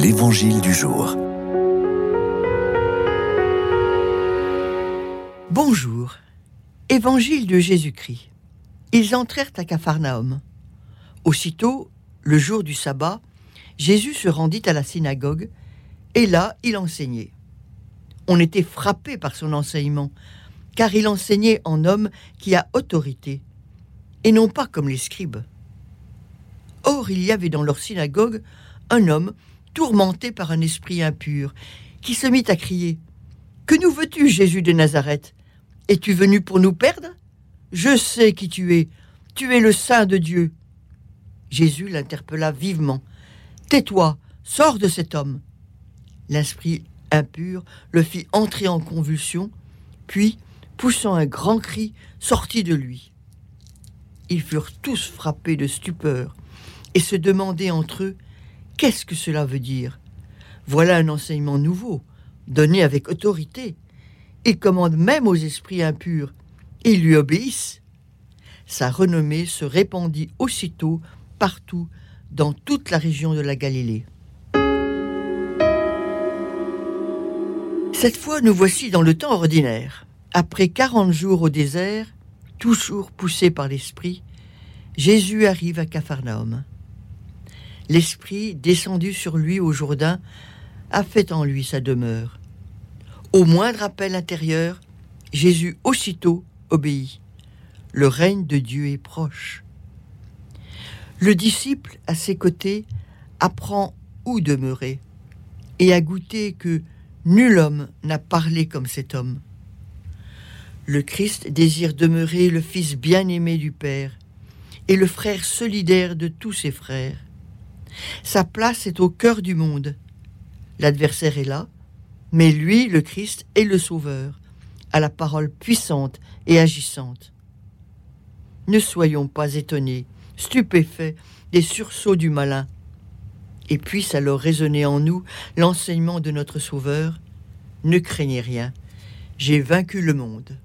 L'Évangile du jour. Bonjour. Évangile de Jésus-Christ. Ils entrèrent à Capharnaüm. Aussitôt, le jour du sabbat, Jésus se rendit à la synagogue, et là, il enseignait. On était frappé par son enseignement, car il enseignait en homme qui a autorité, et non pas comme les scribes. Or, il y avait dans leur synagogue un homme tourmenté par un esprit impur, qui se mit à crier « Que nous veux-tu, Jésus de Nazareth? Es-tu venu pour nous perdre? Je sais qui tu es le Saint de Dieu !» Jésus l'interpella vivement. « Tais-toi, sors de cet homme !» L'esprit impur le fit entrer en convulsion, puis, poussant un grand cri, sortit de lui. Ils furent tous frappés de stupeur et se demandaient entre eux « Qu'est-ce que cela veut dire ? Voilà un enseignement nouveau, donné avec autorité. Il commande même aux esprits impurs, et ils lui obéissent. » Sa renommée se répandit aussitôt partout dans toute la région de la Galilée. Cette fois, nous voici dans le temps ordinaire. Après 40 jours au désert, toujours poussé par l'Esprit, Jésus arrive à Capharnaüm. L'Esprit, descendu sur lui au Jourdain, a fait en lui sa demeure. Au moindre appel intérieur, Jésus aussitôt obéit. Le règne de Dieu est proche. Le disciple, à ses côtés, apprend où demeurer et a goûté que nul homme n'a parlé comme cet homme. Le Christ désire demeurer le Fils bien-aimé du Père et le frère solidaire de tous ses frères. Sa place est au cœur du monde. L'adversaire est là, mais lui, le Christ, est le Sauveur, à la parole puissante et agissante. Ne soyons pas étonnés, stupéfaits des sursauts du malin, et puisse alors résonner en nous l'enseignement de notre Sauveur : « Ne craignez rien, j'ai vaincu le monde ».